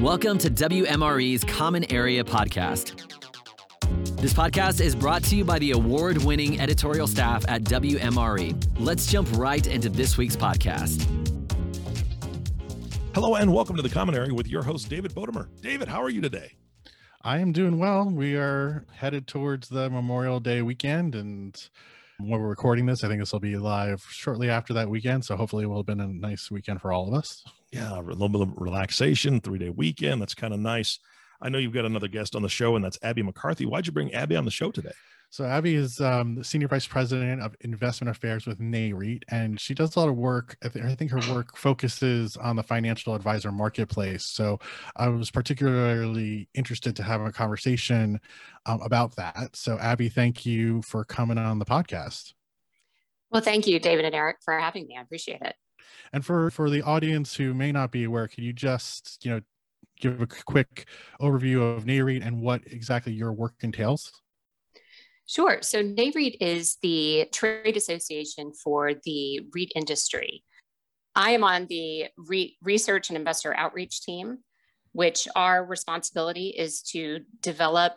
Welcome to WMRE's Common Area Podcast. This podcast is brought to you by the award-winning editorial staff at WMRE. Let's jump right into this week's podcast. Hello and welcome to the Common Area with your host, David Bodemer. David, how are you today? I am doing well. We are headed towards the Memorial Day weekend, and when we're recording this, I think this will be live shortly after that weekend, so hopefully it will have been a nice weekend for all of us. Yeah, a little bit of relaxation, three-day weekend. That's kind of nice. I know you've got another guest on the show, and that's Abby McCarthy. Why'd you bring Abby on the show today? So Abby is the Senior Vice President of Investment Affairs with Nareit, and she does a lot of work. I think her work focuses on the financial advisor marketplace. So I was particularly interested to have a conversation about that. So Abby, thank you for coming on the podcast. Well, thank you, David and Eric, for having me. I appreciate it. And for the audience who may not be aware, could you just give a quick overview of Nareit and what exactly your work entails? Sure. So Nareit is the trade association for the REIT industry. I am on the REIT research and investor outreach team, which our responsibility is to develop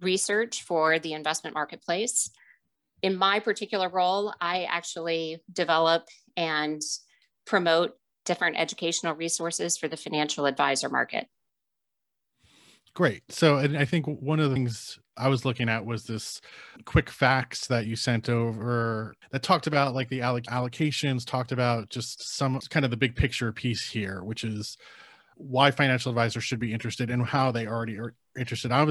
research for the investment marketplace. In my particular role, I actually develop and promote different educational resources for the financial advisor market. Great. So, and I think one of the things I was looking at was this quick facts that you sent over that talked about like the allocations, talked about just some kind of the big picture piece here, which is why financial advisors should be interested and how they already are interested. I'm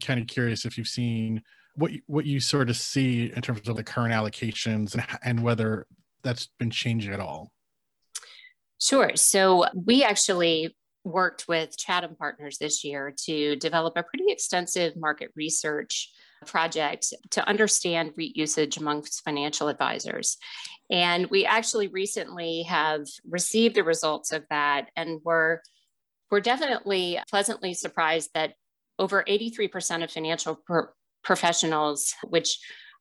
kind of curious if you've seen what you sort of see in terms of the current allocations and whether that's been changing at all. Sure. So we actually worked with Chatham Partners this year to develop a pretty extensive market research project to understand REIT usage amongst financial advisors. And we actually recently have received the results of that, and we're definitely pleasantly surprised that over 83% of financial professionals, which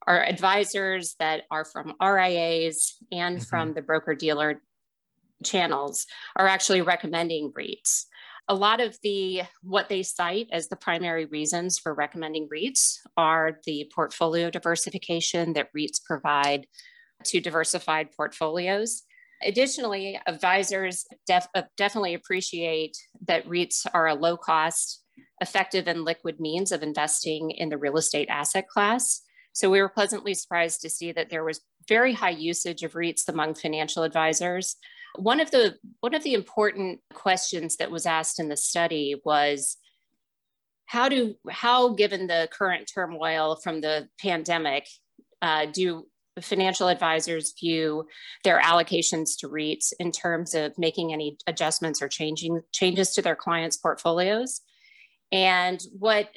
are advisors that are from RIAs and from the broker-dealer channels, are actually recommending REITs. A lot of what they cite as the primary reasons for recommending REITs are the portfolio diversification that REITs provide to diversified portfolios. Additionally, advisors definitely appreciate that REITs are a low-cost, effective, and liquid means of investing in the real estate asset class. So we were pleasantly surprised to see that there was very high usage of REITs among financial advisors. One of the important questions that was asked in the study was how given the current turmoil from the pandemic, do financial advisors view their allocations to REITs in terms of making any adjustments or changes to their clients' portfolios? And what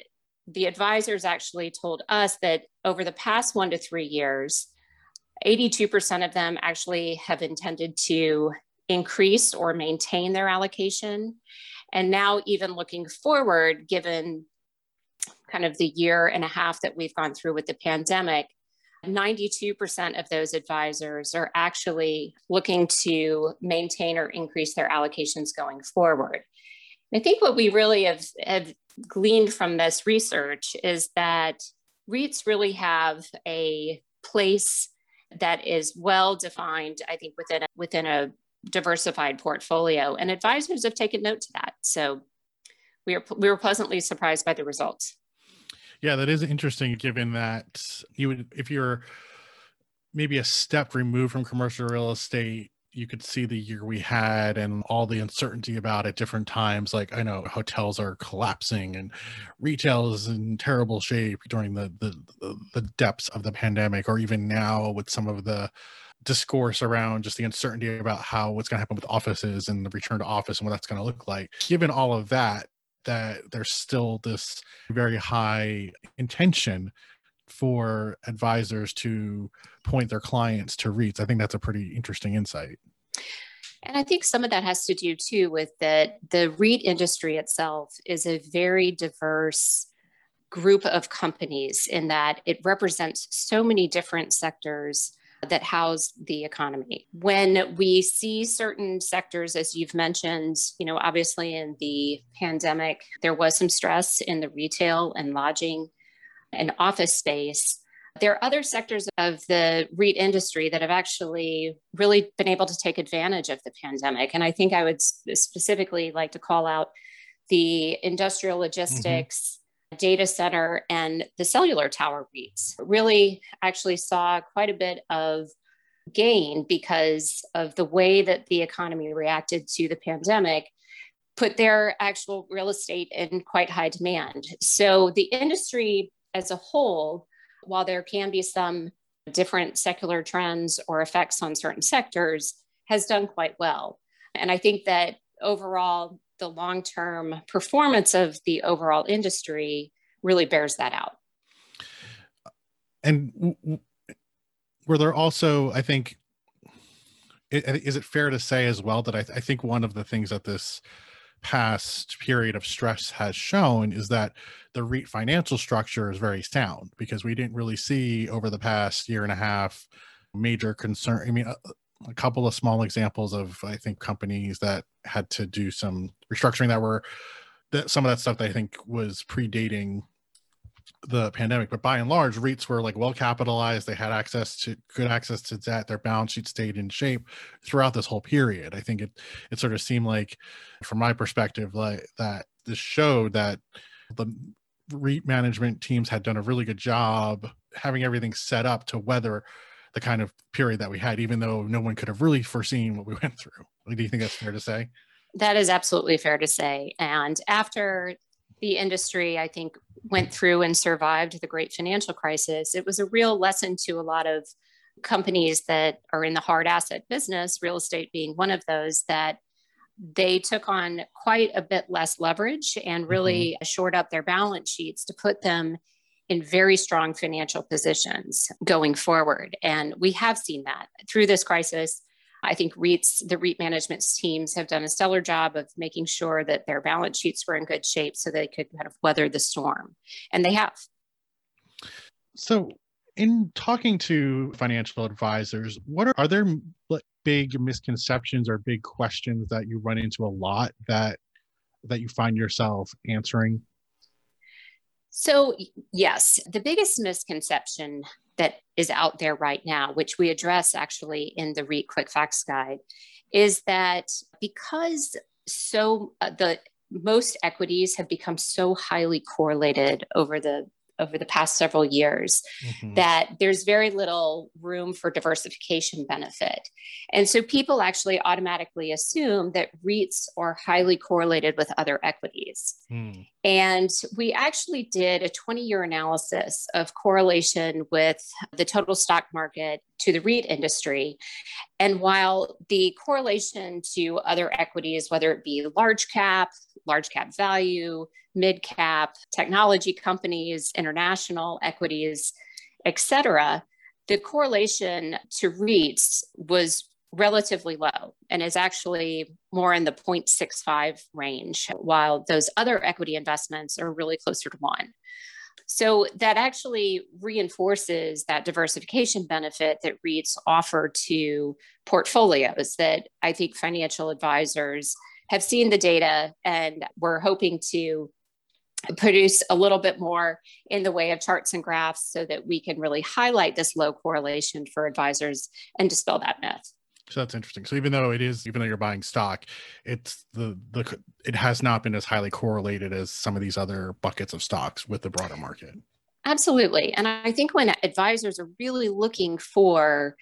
the advisors actually told us that over the past 1 to 3 years, 82% of them actually have intended to increase or maintain their allocation. And now even looking forward, given kind of the year and a half that we've gone through with the pandemic, 92% of those advisors are actually looking to maintain or increase their allocations going forward. And I think what we really have gleaned from this research is that REITs really have a place that is well defined, I think, within a diversified portfolio, and advisors have taken note to that. So we were pleasantly surprised by the results. Yeah, that is interesting, given that if you're maybe a step removed from commercial real estate, you could see the year we had and all the uncertainty about at different times. Like, I know hotels are collapsing and retail is in terrible shape during the depths of the pandemic, or even now with some of the discourse around just the uncertainty about what's going to happen with offices and the return to office and what that's going to look like. Given all of that there's still this very high intention for advisors to point their clients to REITs. I think that's a pretty interesting insight. And I think some of that has to do too with that the REIT industry itself is a very diverse group of companies in that it represents so many different sectors that house the economy. When we see certain sectors, as you've mentioned, you know, obviously in the pandemic, there was some stress in the retail and lodging and office space. There are other sectors of the REIT industry that have actually really been able to take advantage of the pandemic. And I think I would specifically like to call out the industrial logistics, data center, and the cellular tower REITs. Really actually saw quite a bit of gain because of the way that the economy reacted to the pandemic, put their actual real estate in quite high demand. So the industry as a whole, while there can be some different secular trends or effects on certain sectors, has done quite well. And I think that overall, the long-term performance of the overall industry really bears that out. And were there also, I think, is it fair to say as well that I think one of the things that this past period of stress has shown is that the REIT financial structure is very sound, because we didn't really see over the past year and a half major concern. I mean, a couple of small examples of, I think, companies that had to do some restructuring that some of that stuff that I think was predating the pandemic, but by and large, REITs were like well capitalized. They had good access to debt. Their balance sheet stayed in shape throughout this whole period. I think it sort of seemed like, from my perspective, like that this showed that the REIT management teams had done a really good job having everything set up to weather the kind of period that we had, even though no one could have really foreseen what we went through. Do you think that's fair to say? That is absolutely fair to say. And after the industry, I think, went through and survived the great financial crisis, it was a real lesson to a lot of companies that are in the hard asset business, real estate being one of those, that they took on quite a bit less leverage and really shored up their balance sheets to put them in very strong financial positions going forward. And we have seen that through this crisis. I think the REIT management teams have done a stellar job of making sure that their balance sheets were in good shape so they could kind of weather the storm. And they have. So in talking to financial advisors, are there big misconceptions or big questions that you run into a lot that you find yourself answering? So yes, the biggest misconception that is out there right now, which we address actually in the REIT Quick Facts Guide, is that because the most equities have become so highly correlated over the past several years, that there's very little room for diversification benefit. And so people actually automatically assume that REITs are highly correlated with other equities. And we actually did a 20-year analysis of correlation with the total stock market to the REIT industry. And while the correlation to other equities, whether it be large cap value, mid cap, technology companies, international equities, et cetera, the correlation to REITs was relatively low and is actually more in the 0.65 range, while those other equity investments are really closer to 1. So that actually reinforces that diversification benefit that REITs offer to portfolios, that I think financial advisors have seen the data and we're hoping to produce a little bit more in the way of charts and graphs so that we can really highlight this low correlation for advisors and dispel that myth. So that's interesting. So even though you're buying stock, it has not been as highly correlated as some of these other buckets of stocks with the broader market. Absolutely. And I think when advisors are really looking for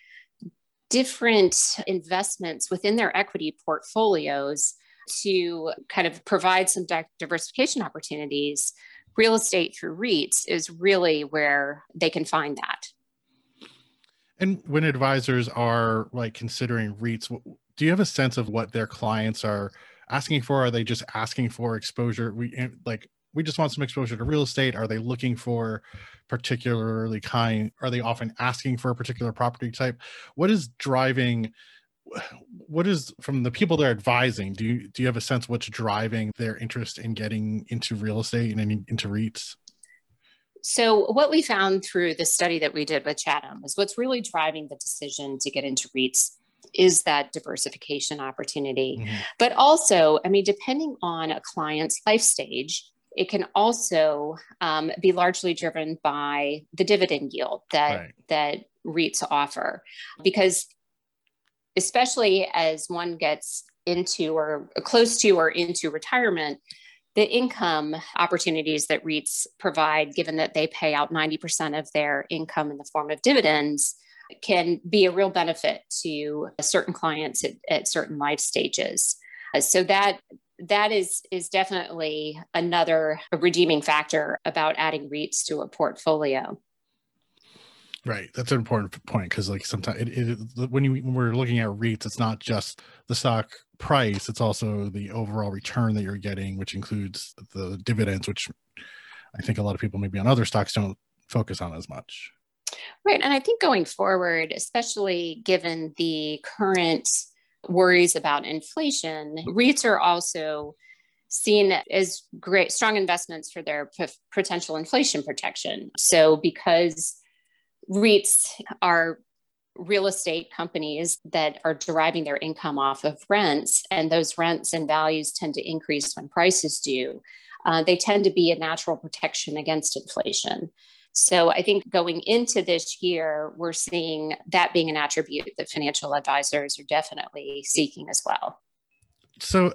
different investments within their equity portfolios to kind of provide some diversification opportunities, real estate through REITs is really where they can find that. And when advisors are considering REITs, do you have a sense of what their clients are asking for? Are they just asking for exposure? We just want some exposure to real estate. Are they looking for are they often asking for a particular property type? What is from the people they're advising, do you have a sense what's driving their interest in getting into real estate and into REITs? So what we found through the study that we did with Chatham is what's really driving the decision to get into REITs is that diversification opportunity. Mm-hmm. But also, I mean, depending on a client's life stage, it can also be largely driven by the dividend yield that, right, that REITs offer. Because especially as one gets into or close to or into retirement, the income opportunities that REITs provide, given that they pay out 90% of their income in the form of dividends, can be a real benefit to certain clients at certain life stages. So that is definitely another redeeming factor about adding REITs to a portfolio. Right. That's an important point, because like sometimes when we're looking at REITs, it's not just the stock price, it's also the overall return that you're getting, which includes the dividends, which I think a lot of people maybe on other stocks don't focus on as much. Right. And I think going forward, especially given the current worries about inflation, REITs are also seen as great, strong investments for their potential inflation protection. So because REITs are real estate companies that are deriving their income off of rents, and those rents and values tend to increase when prices do, they tend to be a natural protection against inflation. So I think going into this year, we're seeing that being an attribute that financial advisors are definitely seeking as well. So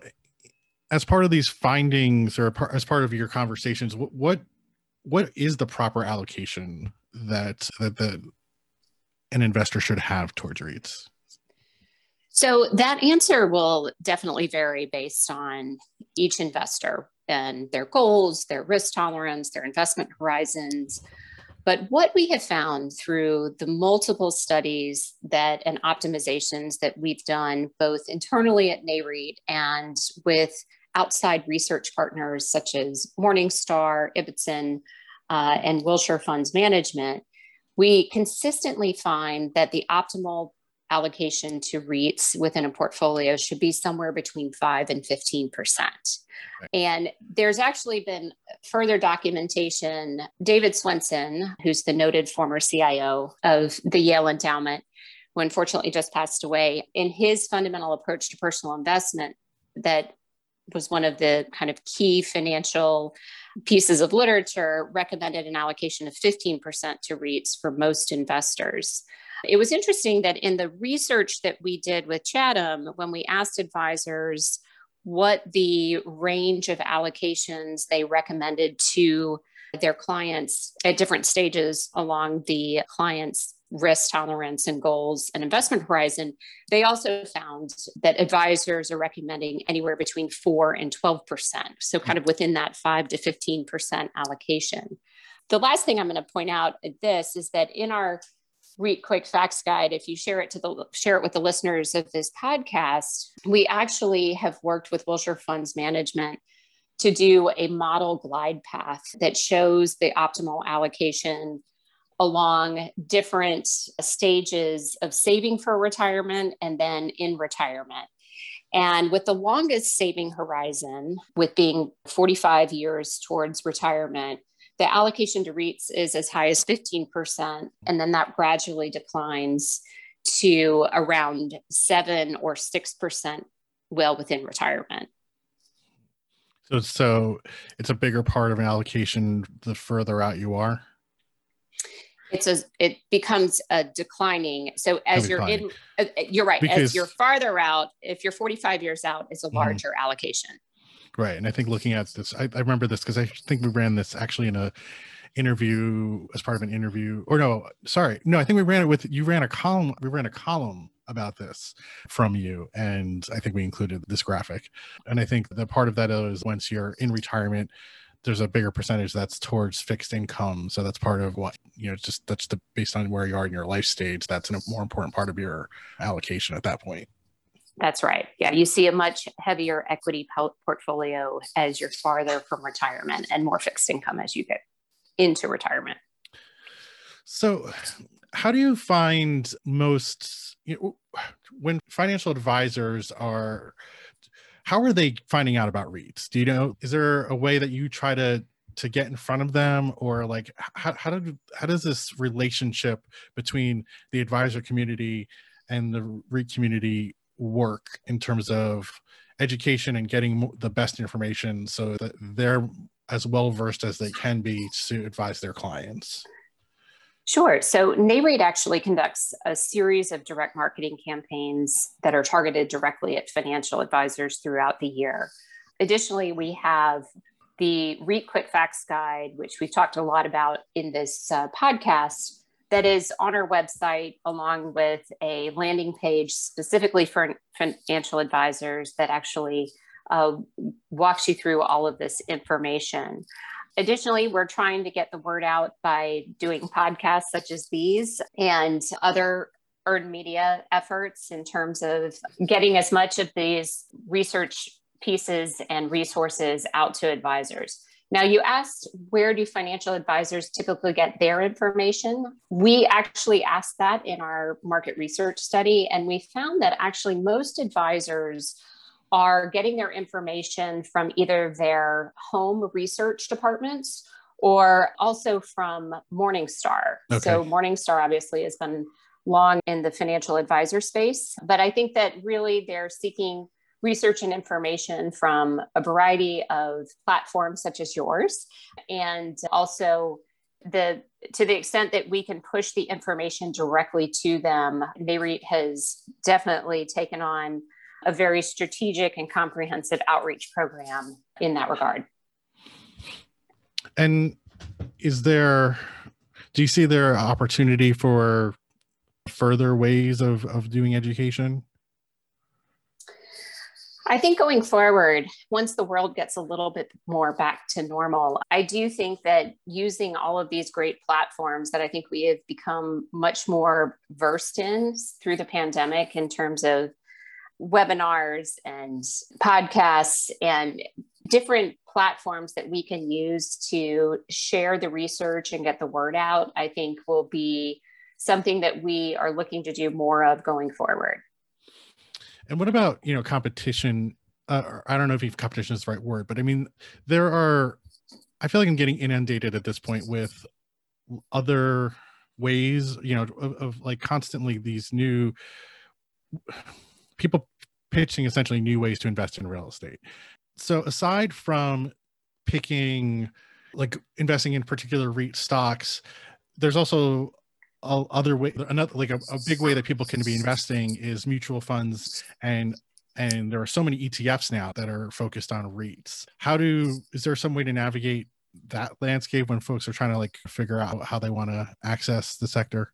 as part of these findings or as part of your conversations, what is the proper allocation that an investor should have towards REITs? So that answer will definitely vary based on each investor and their goals, their risk tolerance, their investment horizons. But what we have found through the multiple studies that and optimizations that we've done both internally at Nareit and with outside research partners such as Morningstar, Ibbotson, and Wilshire Funds Management, we consistently find that the optimal allocation to REITs within a portfolio should be somewhere between 5 and 15%. Right. And there's actually been further documentation. David Swenson, who's the noted former CIO of the Yale Endowment, who unfortunately just passed away, in his fundamental approach to personal investment, that was one of the kind of key financial pieces of literature, recommended an allocation of 15% to REITs for most investors. It was interesting that in the research that we did with Chatham, when we asked advisors what the range of allocations they recommended to their clients at different stages along the client's risk tolerance and goals and investment horizon, they also found that advisors are recommending anywhere between 4 and 12%. So kind of within that 5 to 15% allocation. The last thing I'm going to point out at this is that in our REIT Quick Facts Guide, if you share it with the listeners of this podcast, we actually have worked with Wilshire Funds Management to do a model glide path that shows the optimal allocation along different stages of saving for retirement and then in retirement. And with the longest saving horizon, with being 45 years towards retirement, the allocation to REITs is as high as 15%, and then that gradually declines to around 7 or 6% well within retirement. So it's a bigger part of an allocation the further out you are? It becomes a declining. So as you're right. Because as you're farther out, if you're 45 years out, it's a larger allocation. Right. And I think looking at this, I remember this because I think we ran this actually in a interview as part of an interview or no, sorry. No, I think we ran it with, you ran a column. We ran a column about this from you. And I think we included this graphic. And I think the part of that is once you're in retirement, there's a bigger percentage that's towards fixed income. So that's part of what, you know, just that's the based on where you are in your life stage. That's a more important part of your allocation at that point. That's right. Yeah. You see a much heavier equity portfolio as you're farther from retirement and more fixed income as you get into retirement. So how do you find most, when financial advisors how are they finding out about REITs? Do you know, is there a way that you try to to get in front of them, or like how does this relationship between the advisor community and the REIT community work in terms of education and getting the best information so that they're as well versed as they can be to advise their clients? Sure. So Nareit actually conducts a series of direct marketing campaigns that are targeted directly at financial advisors throughout the year. Additionally, we have the REIT Quick Facts Guide, which we've talked a lot about in this podcast, that is on our website, along with a landing page specifically for financial advisors that actually walks you through all of this information. Additionally, we're trying to get the word out by doing podcasts such as these and other earned media efforts in terms of getting as much of these research pieces and resources out to advisors. Now, you asked, where do financial advisors typically get their information? We actually asked that in our market research study, and we found that actually most advisors are getting their information from either their home research departments or also from Morningstar. Okay. So Morningstar obviously has been long in the financial advisor space, but I think that really they're seeking research and information from a variety of platforms such as yours. And also to the extent that we can push the information directly to them, Nareit has definitely taken on a very strategic and comprehensive outreach program in that regard. And do you see there opportunity for further ways of doing education? I think going forward, once the world gets a little bit more back to normal, I do think that using all of these great platforms that I think we have become much more versed in through the pandemic in terms of webinars and podcasts and different platforms that we can use to share the research and get the word out, I think will be something that we are looking to do more of going forward. And what about, competition? I don't know if competition is the right word, but I mean, I feel like I'm getting inundated at this point with other ways, of like constantly these new people pitching essentially new ways to invest in real estate. So aside from investing in particular REIT stocks, there's also a big way that people can be investing is mutual funds, and there are so many ETFs now that are focused on REITs. Is there some way to navigate that landscape when folks are trying to figure out how they want to access the sector?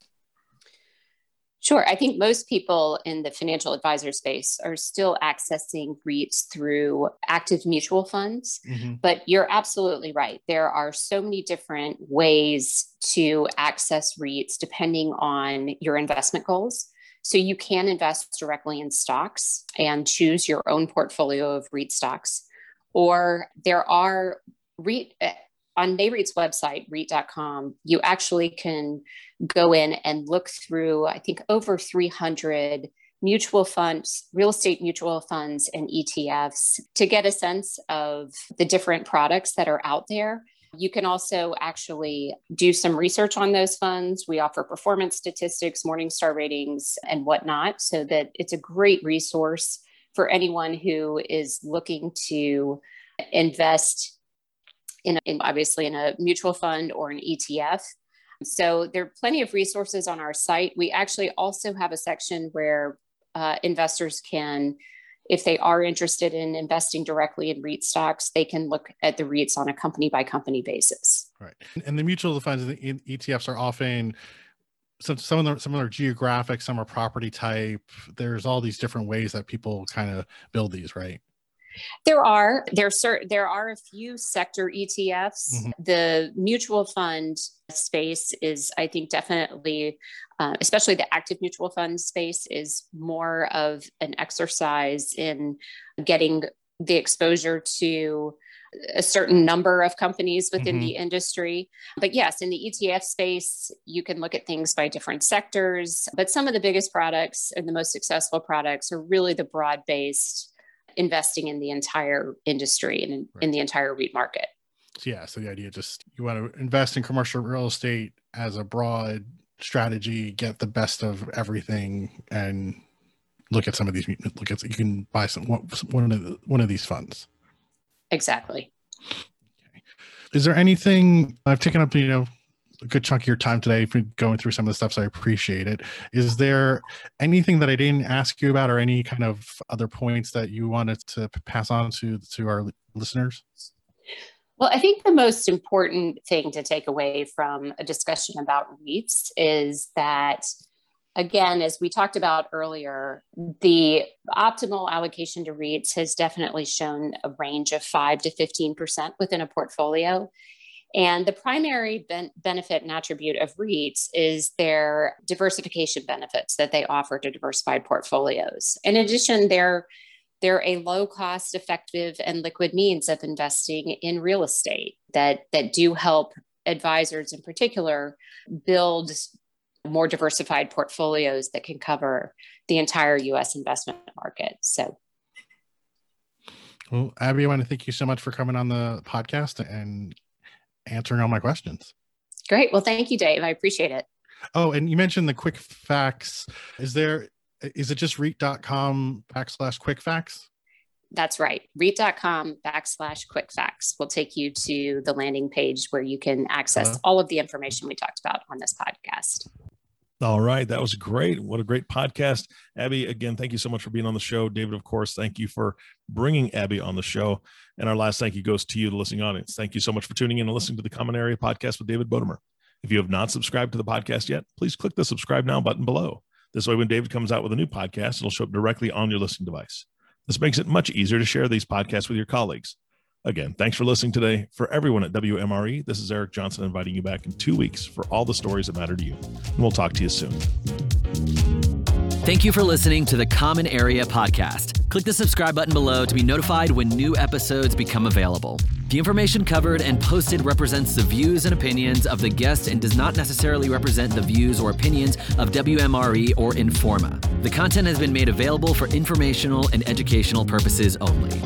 Sure. I think most people in the financial advisor space are still accessing REITs through active mutual funds, but you're absolutely right. There are so many different ways to access REITs depending on your investment goals. So you can invest directly in stocks and choose your own portfolio of REIT stocks, or there are REIT on Nareit's website, REIT.com, you actually can go in and look through, I think, over 300 mutual funds, real estate mutual funds and ETFs to get a sense of the different products that are out there. You can also actually do some research on those funds. We offer performance statistics, Morningstar ratings, and whatnot, so that it's a great resource for anyone who is looking to invest in a mutual fund or an ETF. So there are plenty of resources on our site. We actually also have a section where investors can, if they are interested in investing directly in REIT stocks, they can look at the REITs on a company by company basis. Right. And the mutual funds and the ETFs are often, some of them are geographic, some are property type. There's all these different ways that people kind of build these, right? There are a few sector ETFs. The mutual fund space is, I think, definitely, especially the active mutual fund space, is more of an exercise in getting the exposure to a certain number of companies within the industry. But yes, in the ETF space, you can look at things by different sectors, but some of the biggest products and the most successful products are really the broad-based investing in the entire industry and in the entire REIT market. yeah, so the idea, just you want to invest in commercial real estate as a broad strategy, get the best of everything, and look at some of these. Look at, you can buy some one of these funds. Exactly. Okay. Is there anything I've taken up, a good chunk of your time today for going through some of the stuff, so I appreciate it. Is there anything that I didn't ask you about, or any kind of other points that you wanted to pass on to our listeners? Well, I think the most important thing to take away from a discussion about REITs is that, again, as we talked about earlier, the optimal allocation to REITs has definitely shown a range of 5 to 15% within a portfolio. And the primary benefit and attribute of REITs is their diversification benefits that they offer to diversified portfolios. In addition, they're a low-cost, effective, and liquid means of investing in real estate that do help advisors in particular build more diversified portfolios that can cover the entire U.S. investment market. So, well, Abby, I want to thank you so much for coming on the podcast and answering all my questions. Great. Well, thank you, Dave. I appreciate it. Oh, and you mentioned the quick facts. Is it just REIT.com/quickfacts? That's right. REIT.com/quickfacts will take you to the landing page where you can access all of the information we talked about on this podcast. All right. That was great. What a great podcast. Abby, again, thank you so much for being on the show. David, of course, thank you for bringing Abby on the show. And our last thank you goes to you, the listening audience. Thank you so much for tuning in and listening to the Common Area Podcast with David Bodemer. If you have not subscribed to the podcast yet, please click the subscribe now button below. This way, when David comes out with a new podcast, it'll show up directly on your listening device. This makes it much easier to share these podcasts with your colleagues. Again, thanks for listening today. For everyone at WMRE, this is Eric Johnson inviting you back in 2 weeks for all the stories that matter to you. And we'll talk to you soon. Thank you for listening to the Common Area Podcast. Click the subscribe button below to be notified when new episodes become available. The information covered and posted represents the views and opinions of the guest and does not necessarily represent the views or opinions of WMRE or Informa. The content has been made available for informational and educational purposes only.